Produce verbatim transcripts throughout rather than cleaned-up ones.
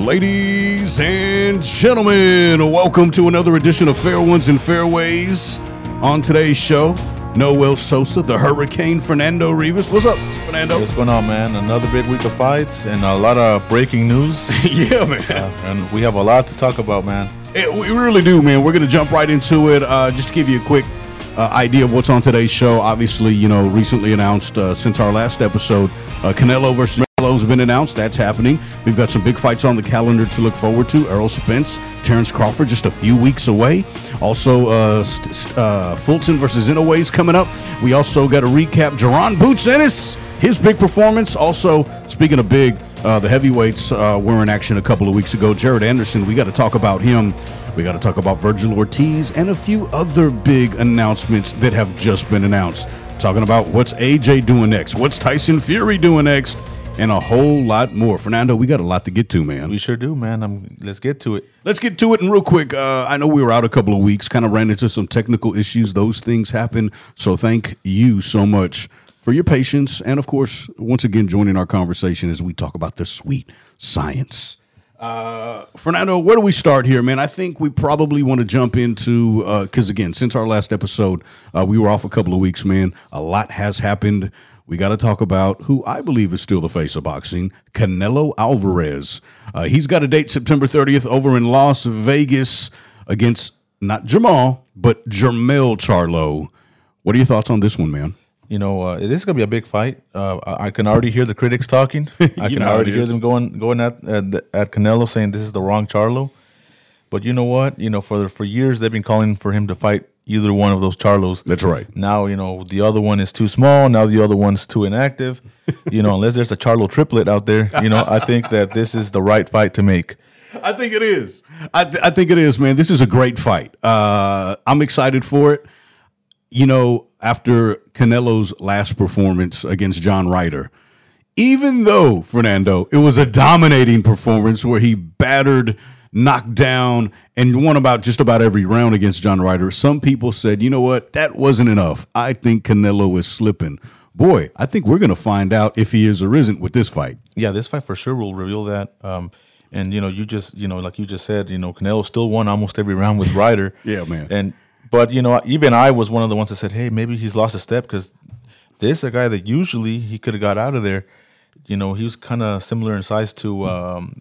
Ladies and gentlemen, welcome to another edition of Fair Ones and Fairways. On today's show, Noel Sosa, the Hurricane, Fernando Rivas. What's up, Fernando? What's going on, man? Another big week of fights and a lot of breaking news. Yeah, man. Uh, and we have a lot to talk about, man. It, we really do, man. We're going to jump right into it. Uh, just to give you a quick Uh, idea of what's on today's show. Obviously, you know, recently announced uh, since our last episode, uh, Canelo versus Canelo has been announced. That's happening. We've got some big fights on the calendar to look forward to. Errol Spence, Terrence Crawford, just a few weeks away. Also, uh, st- st- uh, Fulton versus Inoue is coming up. We also got to recap Jeron Boots Ennis, his big performance. Also, speaking of big, uh, the heavyweights uh, were in action a couple of weeks ago. Jared Anderson, we got to talk about him. We got to talk about Virgil Ortiz and a few other big announcements that have just been announced. Talking about what's A J doing next, what's Tyson Fury doing next, and a whole lot more. Fernando, we got a lot to get to, man. We sure do, man. I'm, let's get to it. Let's get to it. And real quick, uh, I know we were out a couple of weeks, kind of ran into some technical issues. Those things happen. So thank you so much for your patience. And, of course, once again, joining our conversation as we talk about the sweet science. Uh, Fernando, where do we start here, man? I think we probably want to jump into, uh, cause again, since our last episode, uh, we were off a couple of weeks, man. A lot has happened. We got to talk about who I believe is still the face of boxing, Canelo Alvarez. Uh, he's got a date September thirtieth over in Las Vegas against not Jamal, but Jermell Charlo. What are your thoughts on this one, man? You know, uh, this is gonna be a big fight. Uh, I can already hear the critics talking. I can already hear them going, going at, at at Canelo, saying this is the wrong Charlo. But you know what? You know, for for years they've been calling for him to fight either one of those Charlos. That's right. Now you know the other one is too small. Now the other one's too inactive. You know, unless there's a Charlo triplet out there. You know, I think that this is the right fight to make. I think it is. I th- I think it is, man. This is a great fight. Uh, I'm excited for it. You know, after Canelo's last performance against John Ryder, even though, Fernando, it was a dominating performance where he battered, knocked down, and won about just about every round against John Ryder, some people said, you know what, that wasn't enough. I think Canelo is slipping. Boy, I think we're going to find out if he is or isn't with this fight. Yeah, this fight for sure will reveal that. Um And, you know, you just, you know, like you just said, you know, Canelo still won almost every round with Ryder. Yeah, man. And But, you know, even I was one of the ones that said, hey, maybe he's lost a step because this is a guy that usually he could have got out of there. You know, he was kind of similar in size to um,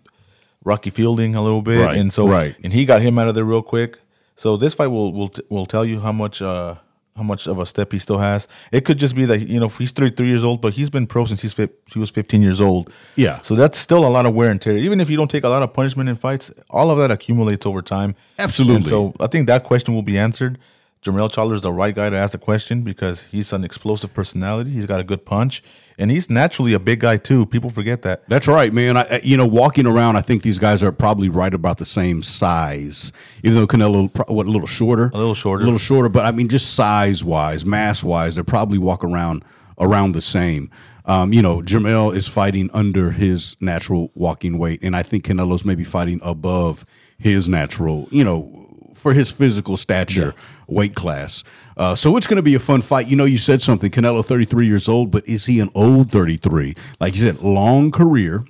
Rocky Fielding a little bit. Right, and so, right. And he got him out of there real quick. So this fight will will will tell you how much uh, how much of a step he still has. It could just be that, you know, he's thirty-three years old, but he's been pro since he's he was fifteen years old. Yeah. So that's still a lot of wear and tear. Even if you don't take a lot of punishment in fights, all of that accumulates over time. Absolutely. And so I think that question will be answered. Jermell Charlo is the right guy to ask the question because he's an explosive personality. He's got a good punch, and he's naturally a big guy too. People forget that. That's right, man. I, you know, walking around, I think these guys are probably right about the same size, even though Canelo, what, a little shorter, a little shorter, a little shorter. But I mean, just size wise, mass wise, they probably walk around around the same. Um, you know, Jermell is fighting under his natural walking weight, and I think Canelo's maybe fighting above his natural, you know, for his physical stature, yeah, weight class. Uh, so it's going to be a fun fight. You know, you said something, Canelo, thirty-three years old, but is he an old thirty-three? Like you said, long career.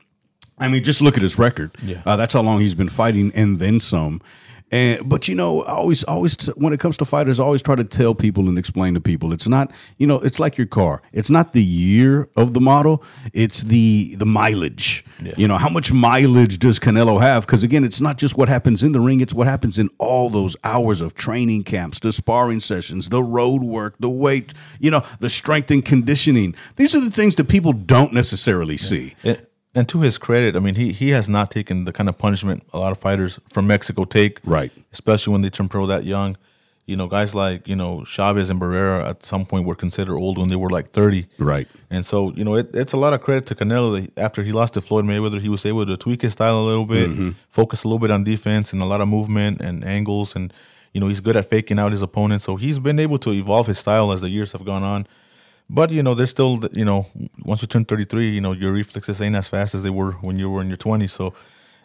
I mean, just look at his record. Yeah. Uh, that's how long he's been fighting and then some. And, but, you know, always, always t- when it comes to fighters, I always try to tell people and explain to people. It's not, you know, it's like your car. It's not the year of the model. It's the the mileage. Yeah. You know, how much mileage does Canelo have? Because, again, it's not just what happens in the ring. It's what happens in all those hours of training camps, the sparring sessions, the road work, the weight, you know, the strength and conditioning. These are the things that people don't necessarily yeah. see. It- And to his credit, I mean, he he has not taken the kind of punishment a lot of fighters from Mexico take, right? Especially when they turn pro that young. You know, guys like, you know, Chavez and Barrera at some point were considered old when they were like thirty. Right. And so, you know, it, it's a lot of credit to Canelo that after he lost to Floyd Mayweather, he was able to tweak his style a little bit, mm-hmm. focus a little bit on defense and a lot of movement and angles. And, you know, he's good at faking out his opponent. So he's been able to evolve his style as the years have gone on. But, you know, there's still, you know, once you turn thirty-three, you know, your reflexes ain't as fast as they were when you were in your twenties. So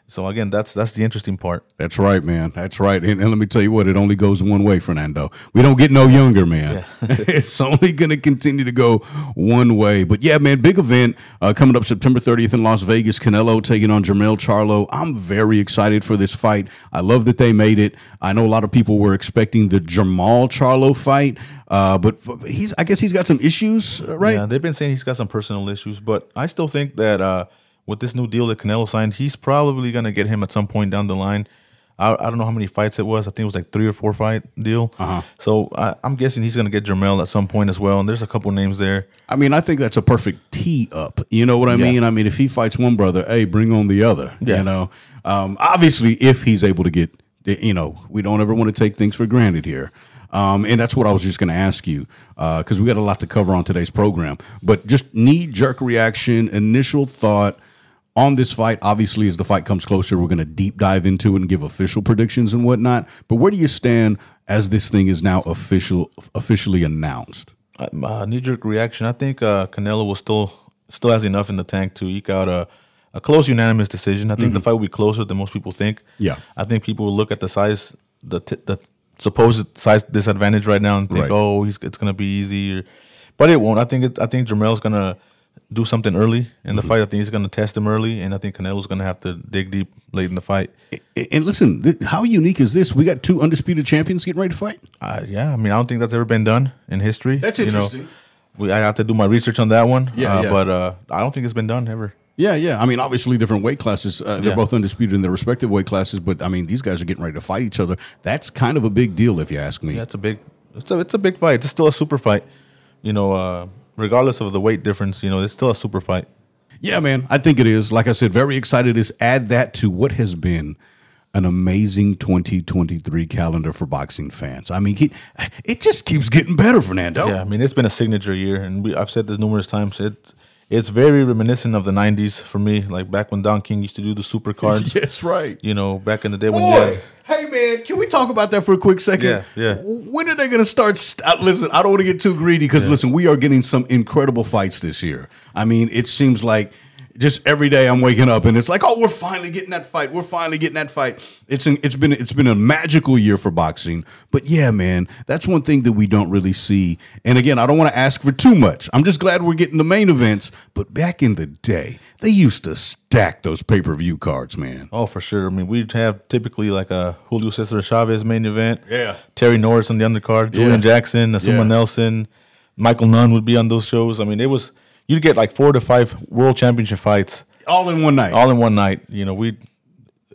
So again, that's that's the interesting part. That's right, man. That's right. And, and let me tell you what, it only goes one way, Fernando. We don't get no younger, man. Yeah. It's only going to continue to go one way. But yeah, man, big event uh, coming up September thirtieth in Las Vegas. Canelo taking on Jermell Charlo. I'm very excited for this fight. I love that they made it. I know a lot of people were expecting the Jamal Charlo fight, uh, but he's I guess he's got some issues, right? Yeah, they've been saying he's got some personal issues, but I still think that. Uh, With this new deal that Canelo signed, he's probably going to get him at some point down the line. I, I don't know how many fights it was. I think it was like three or four fight deal. Uh-huh. So I, I'm guessing he's going to get Jermell at some point as well. And there's a couple names there. I mean, I think that's a perfect tee up. You know what I yeah. mean? I mean, if he fights one brother, hey, bring on the other. Yeah. You know, um, obviously, if he's able to get, you know, we don't ever want to take things for granted here. Um, and that's what I was just going to ask you, because uh, we got a lot to cover on today's program. But just knee jerk reaction, initial thought. On this fight, obviously, as the fight comes closer, we're going to deep dive into it and give official predictions and whatnot. But where do you stand as this thing is now official, officially announced? Uh, my knee-jerk reaction, I think uh, Canelo will still still has enough in the tank to eke out a, a close unanimous decision. I think mm-hmm. the fight will be closer than most people think. Yeah, I think people will look at the size, the t- the supposed size disadvantage right now and think, right. oh, he's, it's going to be easier. But it won't. I think it, I think Jermell's going to do something early in the mm-hmm. fight. I think he's going to test him early, and I think Canelo's going to have to dig deep late in the fight. And listen, th- how unique is this? We got two undisputed champions getting ready to fight? Uh, yeah, I mean, I don't think that's ever been done in history. That's interesting. You know, we, I have to do my research on that one, yeah, uh, yeah. but uh, I don't think it's been done ever. Yeah, yeah. I mean, obviously different weight classes. Uh, they're yeah. both undisputed in their respective weight classes, but, I mean, these guys are getting ready to fight each other. That's kind of a big deal, if you ask me. Yeah, it's a big, it's a, it's a big fight. It's still a super fight, you know, uh, regardless of the weight difference, you know, it's still a super fight. Yeah, man, I think it is. Like I said, very excited to add that to what has been an amazing twenty twenty-three calendar for boxing fans. I mean, it just keeps getting better, Fernando. Yeah, I mean, it's been a signature year, and we, I've said this numerous times. It's it's very reminiscent of the nineties for me, like back when Don King used to do the super cards. Yes, right. You know, back in the day when Boy. yeah. Hey, man, can we talk about that for a quick second? Yeah, yeah. When are they going to start? St- listen, I don't want to get too greedy because, yeah. listen, we are getting some incredible fights this year. I mean, it seems like just every day I'm waking up and it's like, oh, we're finally getting that fight. We're finally getting that fight. It's an, it's been it's been a magical year for boxing. But, yeah, man, that's one thing that we don't really see. And, again, I don't want to ask for too much. I'm just glad we're getting the main events. But back in the day, they used to stack those pay-per-view cards, man. Oh, for sure. I mean, we'd have typically like a Julio Cesar Chavez main event. Yeah. Terry Norris on the undercard. Julian yeah. Jackson, Asuma yeah. Nelson. Michael Nunn would be on those shows. I mean, it was... You'd get like four to five world championship fights. All in one night. All in one night. You know, we,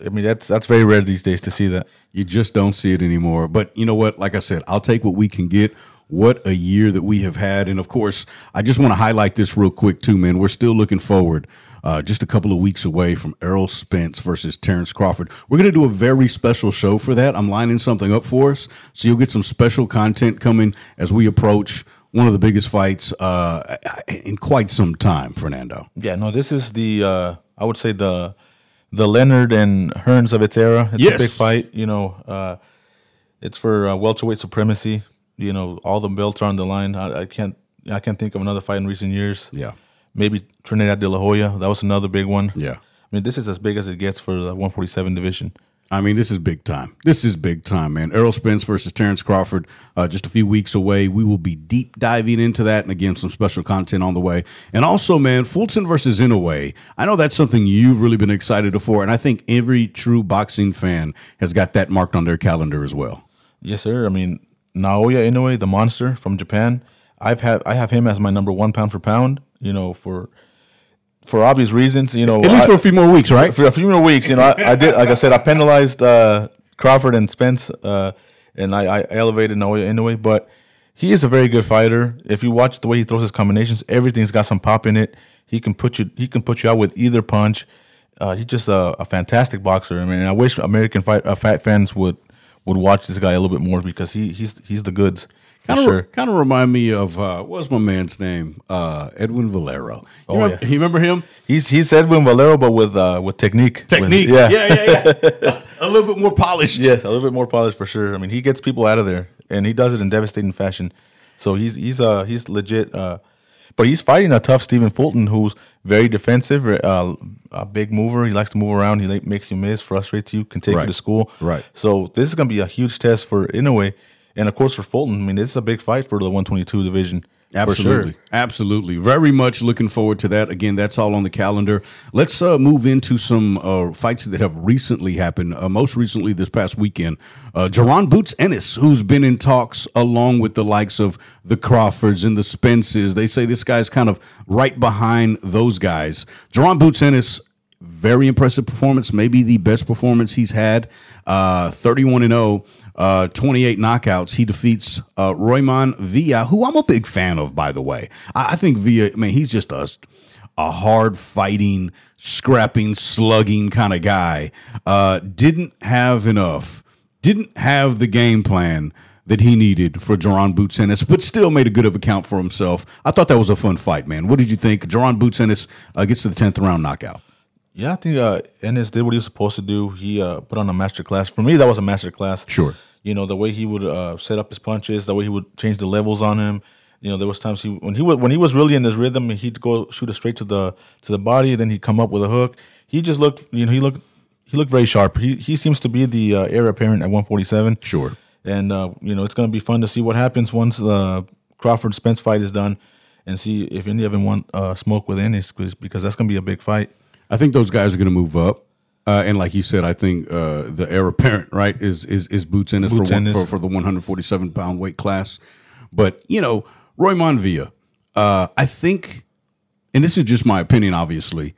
I mean, that's that's very rare these days to see that. You just don't see it anymore. But you know what? Like I said, I'll take what we can get. What a year that we have had. And, of course, I just want to highlight this real quick, too, man. We're still looking forward uh, just a couple of weeks away from Errol Spence versus Terrence Crawford. We're going to do a very special show for that. I'm lining something up for us. So you'll get some special content coming as we approach one of the biggest fights uh, in quite some time, Fernando. Yeah, no, this is the, uh, I would say, the the Leonard and Hearns of its era. It's yes. a big fight. You know, uh, it's for uh, welterweight supremacy. You know, all the belts are on the line. I, I can't I can't think of another fight in recent years. Yeah. Maybe Trinidad De La Hoya. That was another big one. Yeah. I mean, this is as big as it gets for the one forty-seven division. I mean, this is big time. This is big time, man. Errol Spence versus Terrence Crawford, uh, just a few weeks away. We will be deep diving into that, and again, some special content on the way. And also, man, Fulton versus Inoue. I know that's something you've really been excited for, and I think every true boxing fan has got that marked on their calendar as well. Yes, sir. I mean, Naoya Inoue, the monster from Japan. I've had I have him as my number one pound for pound. You know, for for obvious reasons. You know, at least I, for a few more weeks, right? For a few more weeks. You know, I, I did. Like I said, I penalized uh, Crawford and Spence, uh, and I, I elevated Naoya Inoue. But he is a very good fighter. If you watch the way he throws his combinations, everything's got some pop in it. He can put you. He can put you out with either punch. Uh, he's just a, a fantastic boxer. I mean, I wish American fight uh, fight fans would. Would watch this guy a little bit more because he he's he's the goods. Kind of sure. kind of remind me of uh, what's my man's name? Uh, Edwin Valero. You oh remember, yeah, you remember him? He's he's Edwin Valero, but with uh, with technique. Technique. With, yeah, yeah, yeah. yeah. a little bit more polished. Yes, a little bit more polished for sure. I mean, he gets people out of there, and he does it in devastating fashion. So he's he's uh he's legit. Uh, But he's fighting a tough Stephen Fulton, who's very defensive, uh, a big mover. He likes to move around. He makes you miss, frustrates you, can take right. you to school. Right. So this is going to be a huge test for Inoue. And, of course, for Fulton, I mean, this is a big fight for the one twenty-two division. Absolutely. Sure. Absolutely. Very much looking forward to that. Again, that's all on the calendar. Let's uh, move into some uh, fights that have recently happened. Uh, most recently this past weekend, uh, Jeron Boots Ennis, who's been in talks along with the likes of the Crawfords and the Spences. They say this guy's kind of right behind those guys. Jeron Boots Ennis, very impressive performance, maybe the best performance he's had. Uh, thirty-one and oh. Uh, twenty-eight knockouts. He defeats uh, Roiman Villa, who I'm a big fan of, by the way. I, I think Villa, I mean, he's just a, a hard-fighting, scrapping, slugging kind of guy. Uh, didn't have enough, didn't have the game plan that he needed for Jeron Boots Ennis, but still made a good of account for himself. I thought that was a fun fight, man. What did you think? Jeron Boots Ennis uh, gets to the tenth round knockout. Yeah, I think uh, Ennis did what he was supposed to do. He uh, put on a masterclass. For me, that was a masterclass. Sure. You know, the way he would uh, set up his punches, the way he would change the levels on him. You know, there was times he when he would, when he was really in his rhythm, he'd go shoot it straight to the to the body, then he'd come up with a hook. He just looked, you know, he looked he looked very sharp. He he seems to be the uh, heir apparent at one forty-seven. Sure. And uh, you know, it's going to be fun to see what happens once the Crawford Spence fight is done, and see if any of them want uh, smoke with Ennis, because that's going to be a big fight. I think those guys are going to move up. Uh, and like you said, I think uh, the heir apparent, right, is is, is Boots Ennis, Boots for, one, Ennis. For, for the one forty-seven pound weight class. But, you know, Roiman Villa, uh, I think, and this is just my opinion, obviously,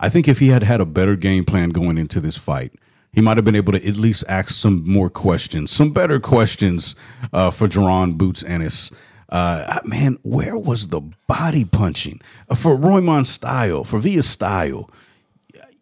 I think if he had had a better game plan going into this fight, he might have been able to at least ask some more questions, some better questions uh, for Jeron Boots Ennis. Uh, man, where was the body punching? For Roiman's style, for Villa's style,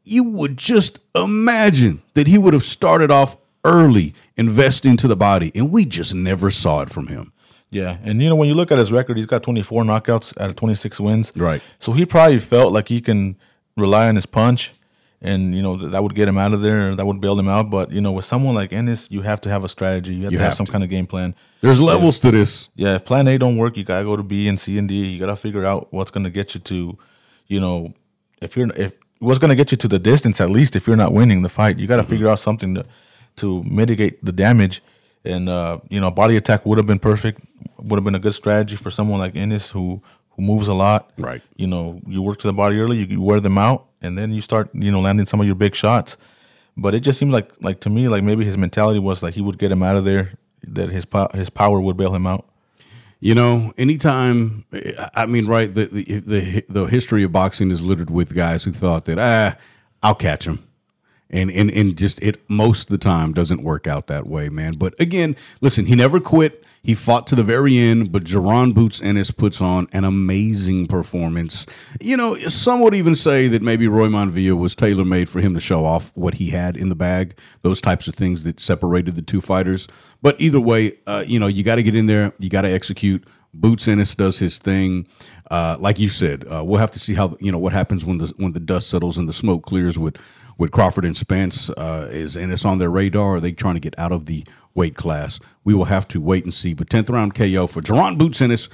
you would just imagine that he would have started off early, invest into the body, and we just never saw it from him. Yeah, and, you know, when you look at his record, he's got twenty-four knockouts out of twenty-six wins. Right. So he probably felt like he can rely on his punch, and, you know, that would get him out of there, that would bail him out. But, you know, with someone like Ennis, you have to have a strategy. You have you to have, have some to. kind of game plan. There's levels if, to this. Yeah, if plan A don't work, you got to go to B and C and D. You got to figure out what's going to get you to, you know, if you're – if what's going to get you to the distance, at least if you're not winning the fight. You got to figure out something to, to mitigate the damage. And, uh, you know, a body attack would have been perfect, would have been a good strategy for someone like Ennis who, who moves a lot. Right. You know, you work to the body early, you, you wear them out, and then you start, you know, landing some of your big shots. But it just seemed like, like to me, like maybe his mentality was like he would get him out of there, that his, po- his power would bail him out. You know, anytime, I mean, right, the, the the the history of boxing is littered with guys who thought that, ah, I'll catch him. And, and, and just it most of the time doesn't work out that way, man. But, again, listen, he never quit. He fought to the very end, but Jeron Boots Ennis puts on an amazing performance. You know, some would even say that maybe Roiman Villa was tailor-made for him to show off what he had in the bag, those types of things that separated the two fighters. But either way, uh, you know, you got to get in there. You got to execute. Boots Ennis does his thing. Uh, like you said, uh, we'll have to see how, you know, what happens when the when the dust settles and the smoke clears with, with Crawford and Spence. Uh, is Ennis on their radar? Are they trying to get out of the weight class? We will have to wait and see. But tenth round K O for Jeron Boots Ennis.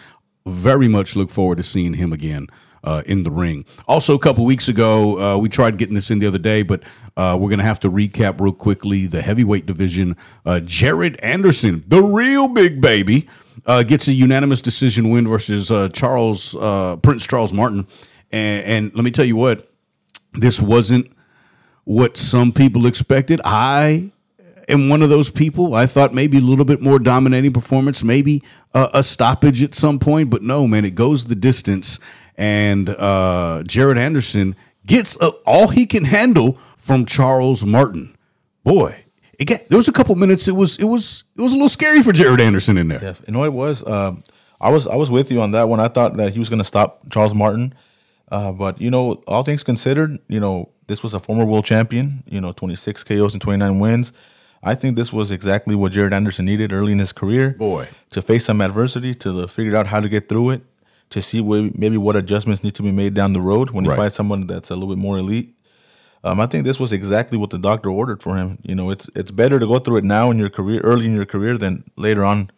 Very much look forward to seeing him again uh, in the ring. Also, a couple weeks ago, uh, we tried getting this in the other day, but uh, we're going to have to recap real quickly the heavyweight division. Uh, Jared Anderson, the real big baby, uh, gets a unanimous decision win versus uh, Charles uh, Prince Charles Martin. And, and let me tell you what, this wasn't what some people expected. I And one of those people, I thought maybe a little bit more dominating performance, maybe uh, a stoppage at some point. But no, man, it goes the distance. And uh, Jared Anderson gets a, all he can handle from Charles Martin. Boy, it got, there was a couple minutes. It was it was it was a little scary for Jared Anderson in there. Yeah, you know what it was. Uh, I was I was with you on that one. I thought that he was going to stop Charles Martin. Uh, but, you know, all things considered, you know, this was a former world champion, you know, twenty-six K Os and twenty-nine wins. I think this was exactly what Jared Anderson needed early in his career. Boy, to face some adversity, to figure out how to get through it, to see where, maybe what adjustments need to be made down the road when you right. fight someone that's a little bit more elite. Um, I think this was exactly what the doctor ordered for him. You know, it's it's better to go through it now in your career, early in your career, than later on,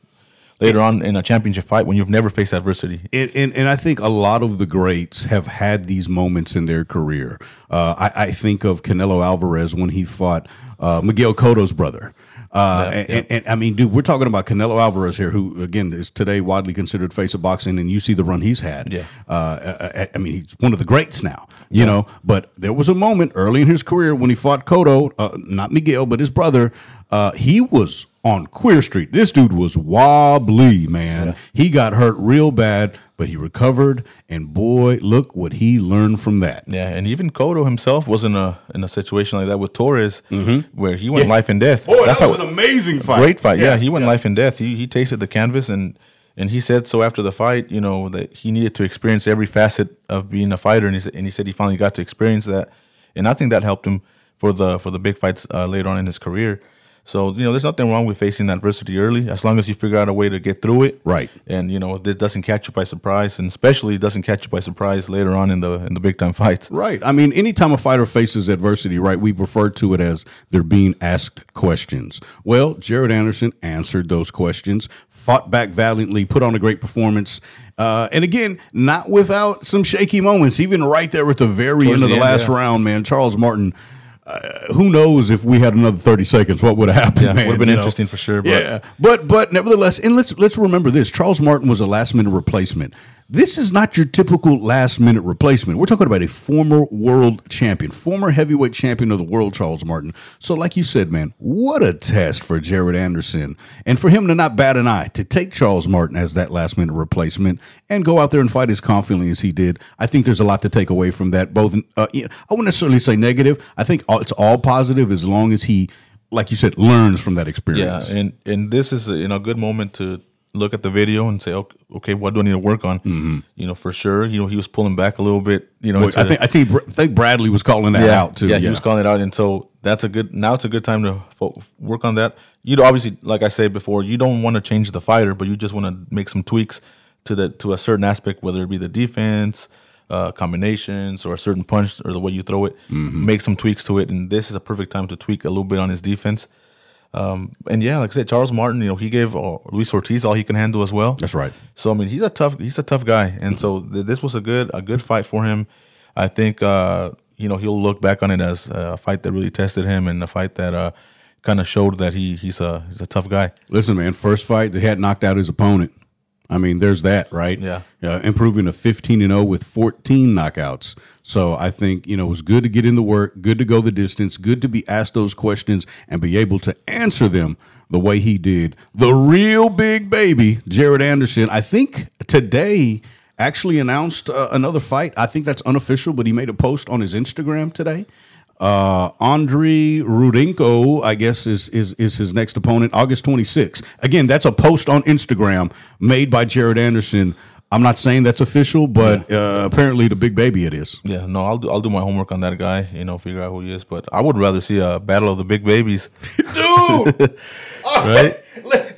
later it, on in a championship fight when you've never faced adversity. And, and, and I think a lot of the greats have had these moments in their career. Uh, I, I think of Canelo Alvarez when he fought uh, Miguel Cotto's brother. Uh, yeah, and, yeah. And, and I mean, dude, we're talking about Canelo Alvarez here, who again is today widely considered face of boxing, and you see the run he's had. Yeah. Uh, I, I mean, he's one of the greats now, you yeah. know. But there was a moment early in his career when he fought Cotto, uh, not Miguel, but his brother. Uh, he was on Queer Street. This dude was wobbly, man. Yeah. He got hurt real bad, but he recovered, and boy, look what he learned from that. Yeah, and even Cotto himself was in a in a situation like that with Torres, mm-hmm. where he went yeah. life and death. Boy, That's that was how, an amazing fight. Great fight. Yeah, yeah he went yeah. life and death. He he tasted the canvas, and and he said so after the fight, you know, that he needed to experience every facet of being a fighter, and he and he said he finally got to experience that, and I think that helped him for the for the big fights uh, later on in his career. So, you know, there's nothing wrong with facing adversity early, as long as you figure out a way to get through it. Right. And, you know, it doesn't catch you by surprise, and especially it doesn't catch you by surprise later on in the in the big-time fights. Right. I mean, anytime a fighter faces adversity, right, we refer to it as they're being asked questions. Well, Jared Anderson answered those questions, fought back valiantly, put on a great performance. Uh, and again, not without some shaky moments, even right there at the very Towards end of the, the end, last yeah. round, man. Charles Martin. Uh, who knows if we had another thirty seconds, what would have happened? Yeah, man, would have been interesting know? for sure. But. Yeah, but but nevertheless, and let's let's remember this: Charles Martin was a last minute replacement. This is not your typical last minute replacement. We're talking about a former world champion, former heavyweight champion of the world, Charles Martin. So, like you said, man, what a test for Jared Anderson, and for him to not bat an eye, to take Charles Martin as that last minute replacement and go out there and fight as confidently as he did. I think there's a lot to take away from that. Both, uh, you know, I wouldn't necessarily say negative. I think all. It's all positive as long as he, like you said, learns from that experience. Yeah, and, and this is a, you know, a good moment to look at the video and say, okay, okay what do I need to work on? Mm-hmm. You know, for sure, you know, he was pulling back a little bit. You know, Wait, I think the, I think I think Bradley was calling that yeah, out too. Yeah, yeah, he was calling it out, and so that's a good. Now it's a good time to fo- work on that. You'd obviously, like I said before, you don't want to change the fighter, but you just want to make some tweaks to the to a certain aspect, whether it be the defense. Uh, combinations or a certain punch or the way you throw it, mm-hmm. make some tweaks to it, and this is a perfect time to tweak a little bit on his defense. Um, and yeah, like I said, Charles Martin, you know, he gave uh, Luis Ortiz all he can handle as well. That's right. So I mean, he's a tough, he's a tough guy, and mm-hmm. so th- this was a good, a good fight for him. I think uh, you know he'll look back on it as a fight that really tested him and a fight that. Uh, kind of showed that he he's a he's a tough guy. Listen, man, first fight that had knocked out his opponent. I mean, there's that, right? Yeah. Uh, improving to fifteen and oh with fourteen knockouts. So I think, you know, it was good to get in the work, good to go the distance, good to be asked those questions and be able to answer them the way he did. The real big baby, Jared Anderson, I think today actually announced uh, another fight. I think that's unofficial, but he made a post on his Instagram today. Uh, Andrei Rudenko, I guess, is, is is his next opponent, August twenty-sixth. Again, that's a post on Instagram made by Jared Anderson. I'm not saying that's official, but yeah. uh, apparently the big baby it is. Yeah, no, I'll do, I'll do my homework on that guy, you know, figure out who he is. But I would rather see a battle of the big babies. Dude! Right?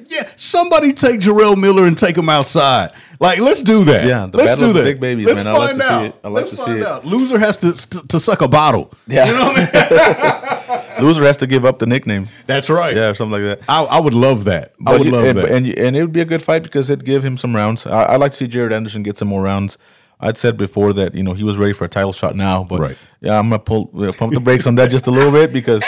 Yeah, somebody take Jarrell Miller and take him outside. Like, let's do that. Yeah, the let's battle do of the that. Big babies, let's man. Find I like to see it. I like let's to find see out. It. Loser has to, to to suck a bottle. Yeah, you know what I mean. Loser has to give up the nickname. That's right. Yeah, or something like that. I, I would love that. But I would you, love and, that. And and it would be a good fight because it'd give him some rounds. I, I like to see Jared Anderson get some more rounds. I'd said before that you know he was ready for a title shot now, but right. yeah, I'm gonna pull pump the brakes on that just a little bit because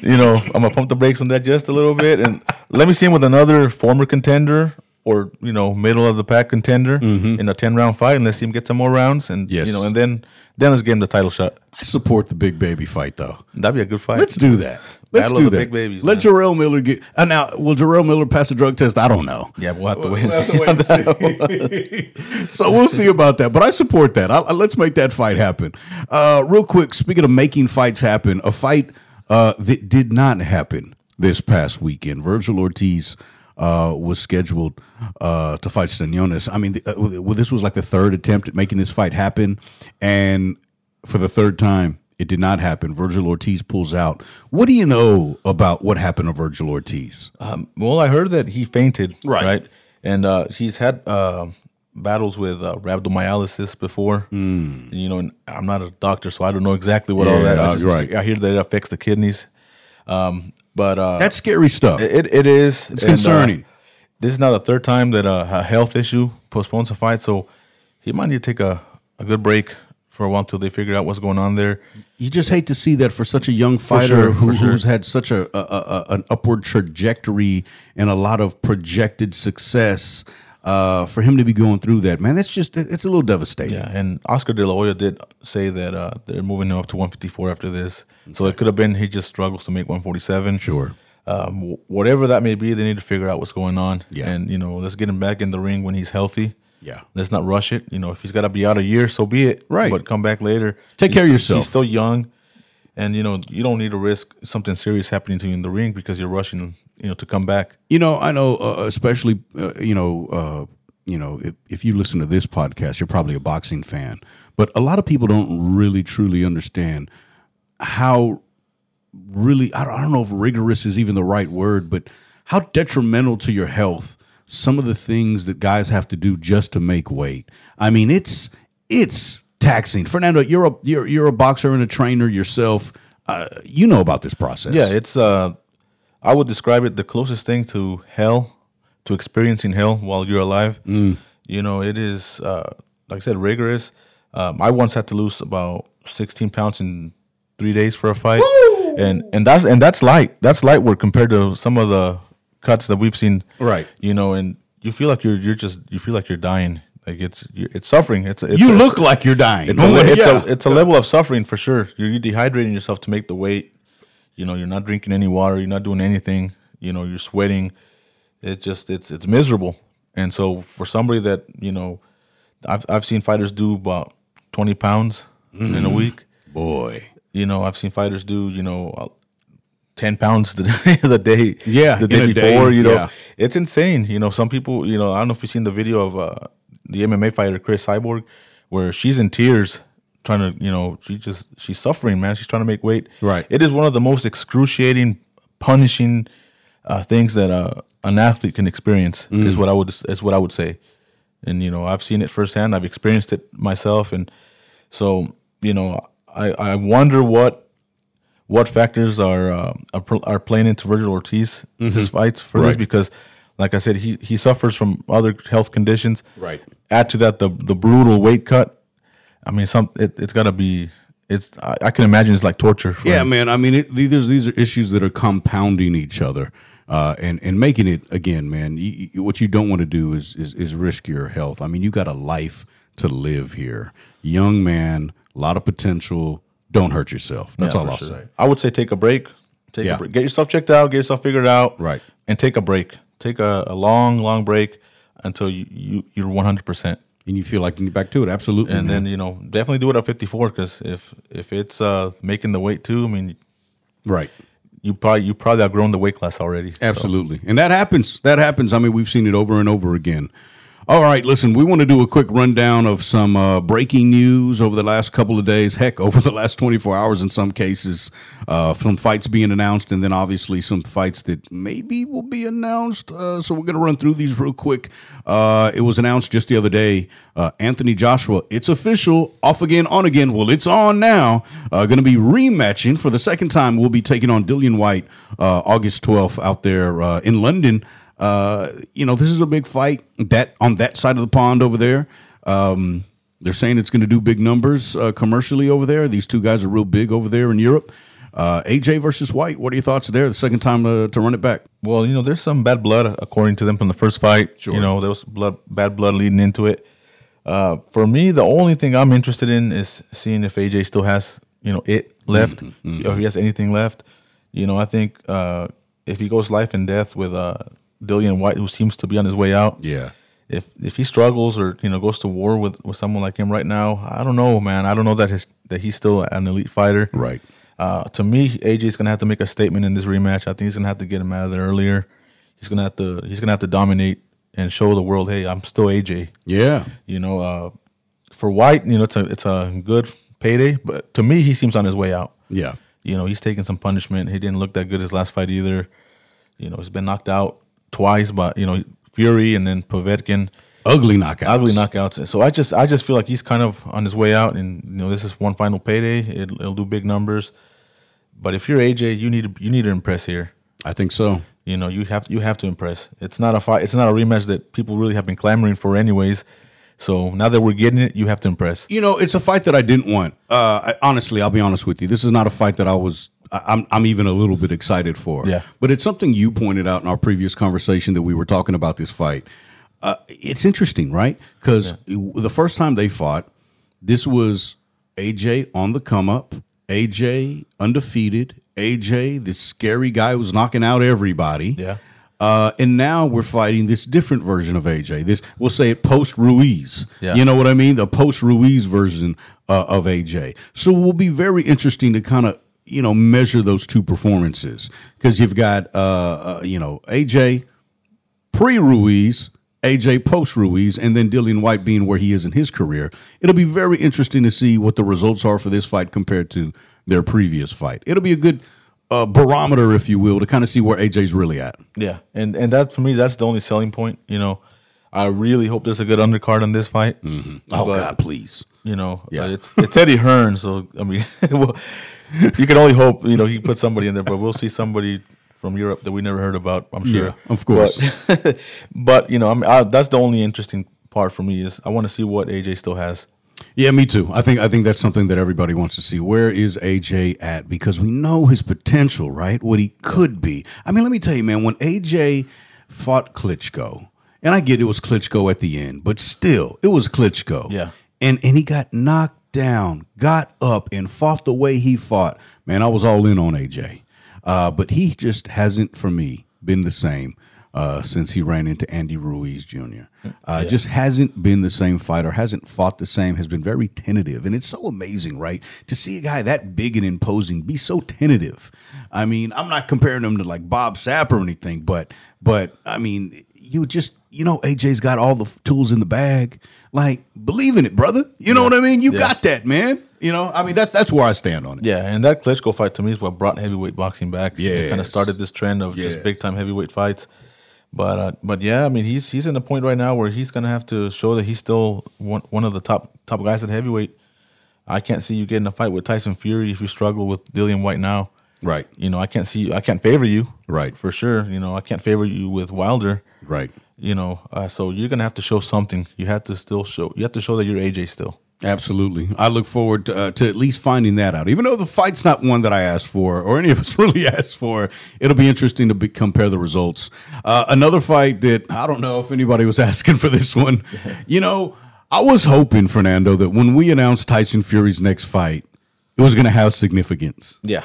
you know I'm gonna pump the brakes on that just a little bit and let me see him with another former contender or you know middle of the pack contender mm-hmm. in a ten round fight and let's see him get some more rounds and yes. you know and then then let's give him the title shot. I support the big baby fight though. That'd be a good fight. Let's do that. Let's Battle do that. Big babies, Let Jarrell Miller get uh, now. Will Jarrell Miller pass a drug test? I don't know. Yeah, we'll have to wait. We'll and see. Wait and see. So we'll see about that. But I support that. I, let's make that fight happen. Uh, real quick. Speaking of making fights happen, a fight uh, that did not happen this past weekend. Virgil Ortiz uh, was scheduled uh, to fight Stanionis. I mean, the, uh, well, this was like the third attempt at making this fight happen, and for the third time. It did not happen. Virgil Ortiz pulls out. What do you know about what happened to Virgil Ortiz? Um, well, I heard that he fainted, right? right? And uh, he's had uh, battles with uh, rhabdomyolysis before. Mm. You know, and I'm not a doctor, so I don't know exactly what yeah, all that. I just, right. I hear that it affects the kidneys. Um, but uh, that's scary stuff. It, it is. It's and, concerning. Uh, this is now the third time that uh, a health issue postpones a fight, so he might need to take a, a good break for a while until they figure out what's going on there. You just hate to see that for such a young fighter sure, who, sure. who's had such a, a, a an upward trajectory and a lot of projected success. Uh, for him to be going through that, man, that's just, it's a little devastating. Yeah, and Oscar De La Hoya did say that uh, they're moving him up to one fifty-four after this. Okay. So it could have been he just struggles to make one forty-seven. Sure. Um, whatever that may be, they need to figure out what's going on. Yeah. And, you know, let's get him back in the ring when he's healthy. Yeah. Let's not rush it. You know, if he's got to be out a year, so be it. Right. But come back later. Take he's care of yourself. He's still young. And, you know, you don't need to risk something serious happening to you in the ring because you're rushing, you know, to come back. You know, I know, uh, especially, uh, you know, uh, you know, if, if you listen to this podcast, you're probably a boxing fan. But a lot of people don't really, truly understand how really, I don't, I don't know if rigorous is even the right word, but how detrimental to your health some of the things that guys have to do just to make weight. I mean, it's it's. taxing. Fernando, you're a you're you're a boxer and a trainer yourself. Uh, you know about this process. Yeah, it's. Uh, I would describe it the closest thing to hell, to experiencing hell while you're alive. Mm. You know, it is uh, like I said, rigorous. Um, I once had to lose about sixteen pounds in three days for a fight, Woo! and and that's and that's light. That's light work compared to some of the cuts that we've seen. Right. You know, and you feel like you're you're just you feel like you're dying. Like it's it's suffering. It's, it's you a, look like you're dying. It's, a, it's, yeah. a, it's a level of suffering for sure. You're dehydrating yourself to make the weight. You know, you're not drinking any water. You're not doing anything. You know, you're sweating. It just it's it's miserable. And so for somebody that you know, I've I've seen fighters do about twenty pounds mm. in a week. Boy, you know, I've seen fighters do you know ten pounds the day the day yeah the day before. Day, you know, yeah. It's insane. You know, some people. You know, I don't know if you've seen the video of. Uh, The M M A fighter Chris Cyborg, where she's in tears, trying to you know she just she's suffering, man. She's trying to make weight. Right. It is one of the most excruciating, punishing uh, things that uh, an athlete can experience. Mm. Is what I would is what I would say. And you know I've seen it firsthand. I've experienced it myself. And so you know I, I wonder what what factors are uh, are playing into Virgil Ortiz mm-hmm. his fights for right. this because. Like I said, he, he suffers from other health conditions. Right. Add to that the the brutal weight cut. I mean, some it, it's got to be. It's I, I can imagine it's like torture. For yeah, him. man. I mean, it, these these are issues that are compounding each other, uh, and and making it again, man. You, you, what you don't want to do is, is is risk your health. I mean, you got a life to live here, young man. A lot of potential. Don't hurt yourself. That's yeah, all I'll sure. say. I would say take a break. Take yeah. a break. Get yourself checked out. Get yourself figured out. Right. And take a break. Take a, a long, long break until you, you, you're one hundred percent. And you feel like you can get back to it, absolutely. And man. then, you know, definitely do it at fifty-four because if if it's uh, making the weight too, I mean. Right. You probably you probably outgrown the weight class already. Absolutely. So. And that happens. That happens. I mean, we've seen it over and over again. All right, listen, we want to do a quick rundown of some uh, breaking news over the last couple of days, heck, over the last twenty-four hours in some cases, uh, some fights being announced and then obviously some fights that maybe will be announced. Uh, so we're going to run through these real quick. Uh, it was announced just the other day, uh, Anthony Joshua, it's official, off again, on again. Well, it's on now. Uh, going to be rematching for the second time. We'll be taking on Dillian Whyte uh, August twelfth out there uh, in London. Uh, you know, this is a big fight that on that side of the pond over there. Um, they're saying it's going to do big numbers uh, commercially over there. These two guys are real big over there in Europe. Uh, A J versus White. What are your thoughts there? The second time uh, to run it back. Well, you know, there's some bad blood according to them from the first fight. Sure. You know, there was blood, bad blood leading into it. Uh, for me, the only thing I'm interested in is seeing if A J still has, you know, it left mm-hmm. Mm-hmm. or if he has anything left. You know, I think uh, if he goes life and death with uh, Dillian Whyte, who seems to be on his way out. Yeah. If if he struggles or you know goes to war with, with someone like him right now, I don't know, man. I don't know that his that he's still an elite fighter. Right. Uh, to me, A J's gonna have to make a statement in this rematch. I think he's gonna have to get him out of there earlier. He's gonna have to he's gonna have to dominate and show the world, hey, I'm still A J. Yeah. You know, uh, for White, you know, it's a it's a good payday, but to me, he seems on his way out. Yeah. You know, he's taking some punishment. He didn't look that good his last fight either. You know, he's been knocked out. Twice, by you know Fury and then Povetkin, ugly knockouts, ugly knockouts. So I just I just feel like he's kind of on his way out, and you know this is one final payday. It, it'll do big numbers, but if you're A J, you need you need to impress here. I think so. You know, you have you have to impress. It's not a fight. It's not a rematch that people really have been clamoring for, anyways. So now that we're getting it, you have to impress. You know, it's a fight that I didn't want. Uh, I, honestly, I'll be honest with you. This is not a fight that I was. I, I'm I'm even a little bit excited for. Yeah. But it's something you pointed out in our previous conversation that we were talking about this fight. Uh, it's interesting, right? Because yeah. the first time they fought, this was A J on the come up. A J undefeated. A J, this scary guy who was knocking out everybody. Yeah. Uh, and now we're fighting this different version of A J. This, we'll say it post-Ruiz. Yeah. You know what I mean? The post-Ruiz version uh, of A J. So it will be very interesting to kind of, you know, measure those two performances. Because you've got, uh, uh, you know, A J pre-Ruiz, A J post-Ruiz, and then Dillian Whyte being where he is in his career. It'll be very interesting to see what the results are for this fight compared to their previous fight. It'll be a good uh, barometer, if you will, to kind of see where A J's really at. Yeah, and and that, for me, that's the only selling point. You know, I really hope there's a good undercard on this fight. Mm-hmm. Oh, but, God, please. You know, yeah. uh, it's, it's Eddie Hearn, so, I mean, well, you can only hope, you know, he put somebody in there, but we'll see somebody from Europe that we never heard about, I'm sure. Yeah, of course. But, but you know, I mean, I, that's the only interesting part for me is I want to see what A J still has. Yeah, me too. I think I think that's something that everybody wants to see. Where is A J at? Because we know his potential, right? What he could be. I mean, let me tell you, man, when A J fought Klitschko, and I get it was Klitschko at the end, but still, it was Klitschko. Yeah. And, and he got knocked down, got up, and fought the way he fought. Man, I was all in on A J. Uh, but he just hasn't, for me, been the same uh, since he ran into Andy Ruiz Junior Uh, yeah. Just hasn't been the same fighter, hasn't fought the same, has been very tentative. And it's so amazing, right, to see a guy that big and imposing be so tentative. I mean, I'm not comparing him to, like, Bob Sapp or anything, but, but I mean, you just, you know, A J's got all the f- tools in the bag. Like, believe in it, brother. You know yeah. what I mean? You yeah. got that, man. You know, I mean, that's that's where I stand on it. Yeah, and that Klitschko fight to me is what brought heavyweight boxing back. Yeah, it kind of started this trend of yes. just big time heavyweight fights. But uh, but yeah, I mean, he's he's in a point right now where he's gonna have to show that he's still one one of the top top guys at heavyweight. I can't see you getting a fight with Tyson Fury if you struggle with Dillian Whyte now. Right. You know, I can't see you. I can't favor you. Right. For sure. You know, I can't favor you with Wilder. Right. You know, uh, so you're gonna have to show something. You have to still show. You have to show that you're A J still. Absolutely. I look forward to, uh, to at least finding that out. Even though the fight's not one that I asked for or any of us really asked for, it'll be interesting to be, compare the results. Uh, another fight that I don't know if anybody was asking for this one. You know, I was hoping, Fernando, that when we announced Tyson Fury's next fight, it was going to have significance. Yeah.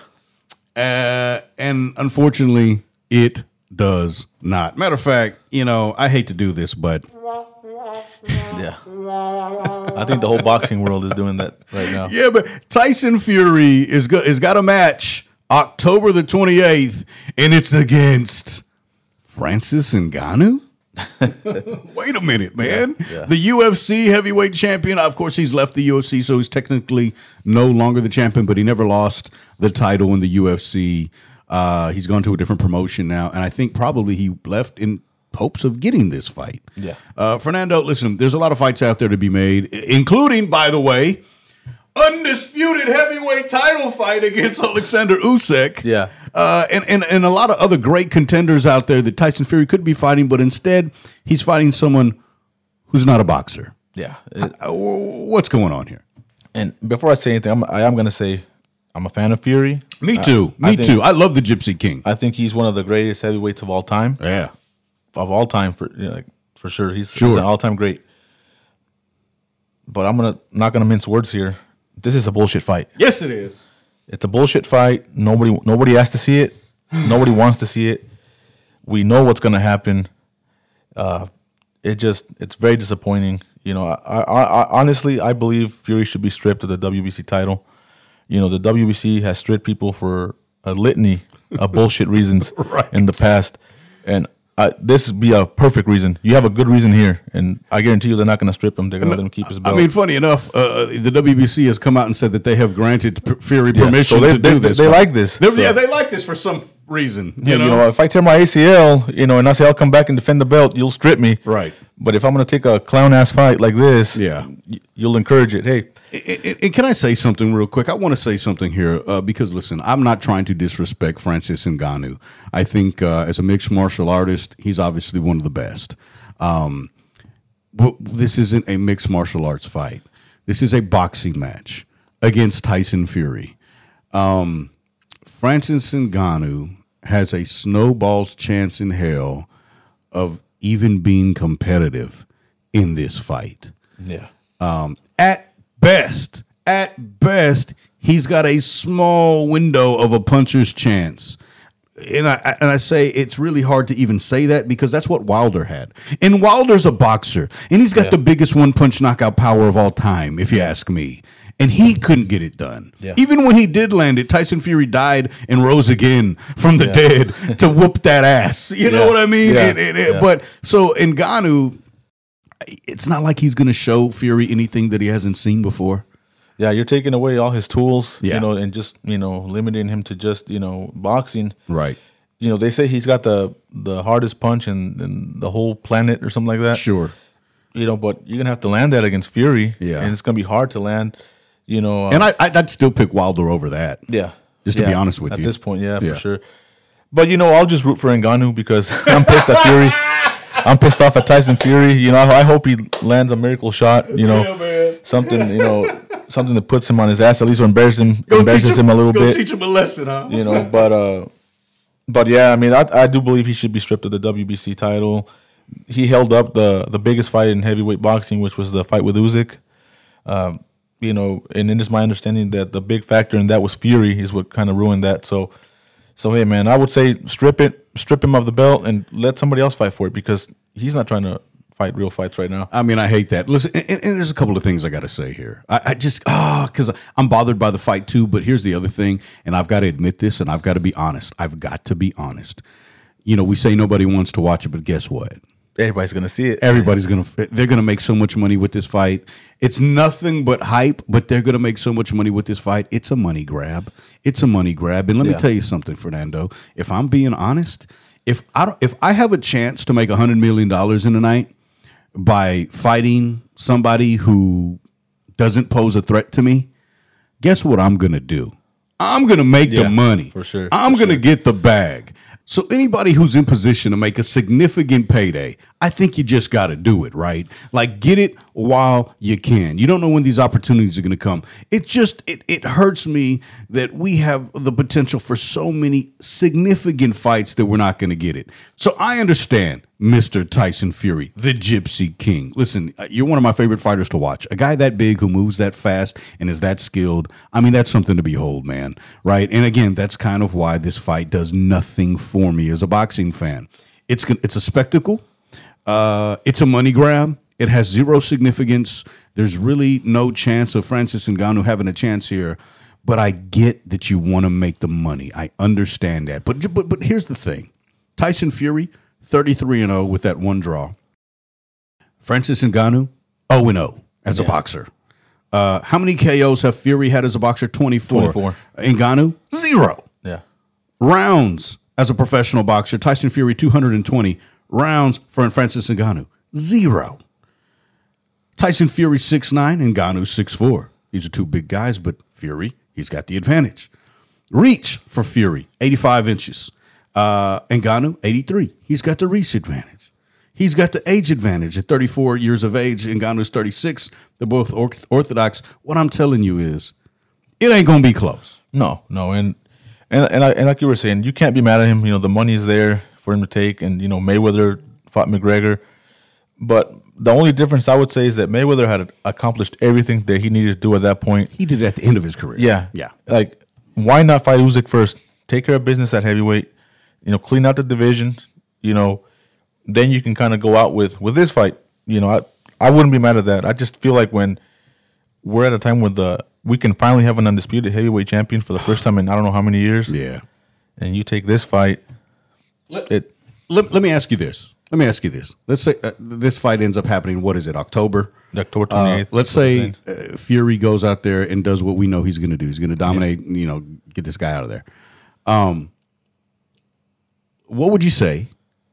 Uh, and unfortunately, it does not. Matter of fact, you know, I hate to do this, but... Yeah, I think the whole boxing world is doing that right now. Yeah, but Tyson Fury is go- has got a match October the twenty-eighth, and it's against Francis Ngannou? Wait a minute, man. Yeah, yeah. The U F C heavyweight champion. Of course, he's left the U F C, so he's technically no longer the champion, but he never lost the title in the U F C. Uh, he's gone to a different promotion now, and I think probably he left in hopes of getting this fight. Yeah. Uh, Fernando, listen, there's a lot of fights out there to be made, including, by the way, undisputed heavyweight title fight against Alexander Usyk. Yeah. Uh, and, and, and a lot of other great contenders out there that Tyson Fury could be fighting, but instead he's fighting someone who's not a boxer. Yeah. It, I, what's going on here? And before I say anything, I'm, I am going to say I'm a fan of Fury. Me too. I, Me I think, too. I love the Gypsy King. I think he's one of the greatest heavyweights of all time. Yeah. Of all time, for you know, like, for sure, he's, sure. he's an all-time great. But I'm gonna not gonna mince words here. This is a bullshit fight. Yes, it is. It's a bullshit fight. Nobody nobody asked to see it. Nobody wants to see it. We know what's gonna happen. Uh, it just it's very disappointing. You know, I, I, I honestly I believe Fury should be stripped of the W B C title. You know, the W B C has stripped people for a litany of bullshit reasons right. in the past, and. Uh, this would be a perfect reason. You have a good reason here, and I guarantee you they're not going to strip him. They're going to let him keep his belt. I mean, funny enough, uh, the W B C has come out and said that they have granted Fury permission yeah, so they, to they, do this. They, they like this. So. Yeah, they like this for some reason. You, yeah, know? You know, if I tear my A C L, you know, and I say I'll come back and defend the belt, you'll strip me. Right. But if I'm going to take a clown-ass fight like this, yeah, y- you'll encourage it. Hey. It, it, it, can I say something real quick? I want to say something here uh, because, listen, I'm not trying to disrespect Francis Ngannou. I think uh, as a mixed martial artist, he's obviously one of the best. Um, but this isn't a mixed martial arts fight. This is a boxing match against Tyson Fury. Um, Francis Ngannou has a snowball's chance in hell of even being competitive in this fight. Yeah. Um, at best, at best, he's got a small window of a puncher's chance. And I and I say it's really hard to even say that because that's what Wilder had. And Wilder's a boxer, and he's got yeah. the biggest one-punch knockout power of all time, if you ask me. And he couldn't get it done. Yeah. Even when he did land it, Tyson Fury died and rose again from the yeah. dead to whoop that ass. You yeah. know what I mean? Yeah. It, it, it, yeah. But so Ngannou, it's not like he's going to show Fury anything that he hasn't seen before. Yeah, you're taking away all his tools, yeah. you know, and just, you know, limiting him to just, you know, boxing. Right. You know, they say he's got the the hardest punch in, in the whole planet or something like that. Sure. You know, but you're going to have to land that against Fury. Yeah. And it's going to be hard to land, you know. Um, and I, I'd still pick Wilder over that. Yeah. Just to yeah, be honest with at you. At this point, yeah, yeah, for sure. But, you know, I'll just root for Ngannou because I'm pissed at Fury. I'm pissed off at Tyson Fury. You know, I hope he lands a miracle shot, you know. Yeah, man. Something, you know. Something that puts him on his ass, at least, or embarrass him, embarrasses him, him a little go bit. Go teach him a lesson, huh? You know, but uh, but yeah, I mean, I, I do believe he should be stripped of the W B C title. He held up the the biggest fight in heavyweight boxing, which was the fight with Usyk. Uh, you know, and it is my understanding that the big factor in that was Fury, is what kind of ruined that. So, so hey, man, I would say strip it, strip him of the belt, and let somebody else fight for it because he's not trying to fight real fights right now. I mean, I hate that. Listen, and, and there's a couple of things I got to say here. I, I just, ah, oh, because I'm bothered by the fight too, but here's the other thing, and I've got to admit this, and I've got to be honest. I've got to be honest. You know, we say nobody wants to watch it, but guess what? Everybody's going to see it. Everybody's going to, they're going to make so much money with this fight. It's nothing but hype, but they're going to make so much money with this fight. It's a money grab. It's a money grab. And let yeah. me tell you something, Fernando. If I'm being honest, if I, don't, if I have a chance to make one hundred million dollars in a night, by fighting somebody who doesn't pose a threat to me, guess what I'm going to do? I'm going to make yeah, the money. For sure. I'm going to sure. get the bag. So anybody who's in position to make a significant payday, I think you just got to do it, right? Like, get it while you can. You don't know when these opportunities are going to come. It just, it it hurts me that we have the potential for so many significant fights that we're not going to get it. So I understand, Mister Tyson Fury, the Gypsy King. Listen, you're one of my favorite fighters to watch. A guy that big who moves that fast and is that skilled, I mean, that's something to behold, man, right? And again, that's kind of why this fight does nothing for me as a boxing fan. It's it's a spectacle. Uh, it's a money grab. It has zero significance. There's really no chance of Francis Ngannou having a chance here. But I get that you want to make the money. I understand that. But but but here's the thing. Tyson Fury, thirty-three and oh with that one draw. Francis Ngannou, oh and oh as yeah. a boxer. Uh, how many K Os have Fury had as a boxer? twenty-four. twenty-four. Ngannou, zero. Yeah. Rounds as a professional boxer. Tyson Fury, two hundred twenty. Rounds for Francis Ngannou, zero. Tyson Fury, six nine. Ngannou, six four. These are two big guys, but Fury, he's got the advantage. Reach for Fury, eighty-five inches. Uh, Ngannou, eighty-three. He's got the reach advantage. He's got the age advantage at thirty-four years of age. Ngannou's thirty-six. They're both or- orthodox. What I'm telling you is, it ain't gonna be close. No, no, and and and, I, and like you were saying, you can't be mad at him. You know, the money's there for him to take, and you know, Mayweather fought McGregor, but the only difference I would say is that Mayweather had accomplished everything that he needed to do at that point. He did it at the end of his career. Yeah, yeah. Like, why not fight Usyk first? Take care of business at heavyweight. You know, clean out the division, you know, then you can kind of go out with, with this fight. You know, I, I wouldn't be mad at that. I just feel like when we're at a time where the, we can finally have an undisputed heavyweight champion for the first time in I don't know how many years. Yeah. And you take this fight. Let, it, let, let me ask you this. Let me ask you this. Let's say uh, this fight ends up happening, what is it, October? October twenty-eighth. Uh, let's say uh, Fury goes out there and does what we know he's going to do. He's going to dominate, yeah. you know, get this guy out of there. Um what would you say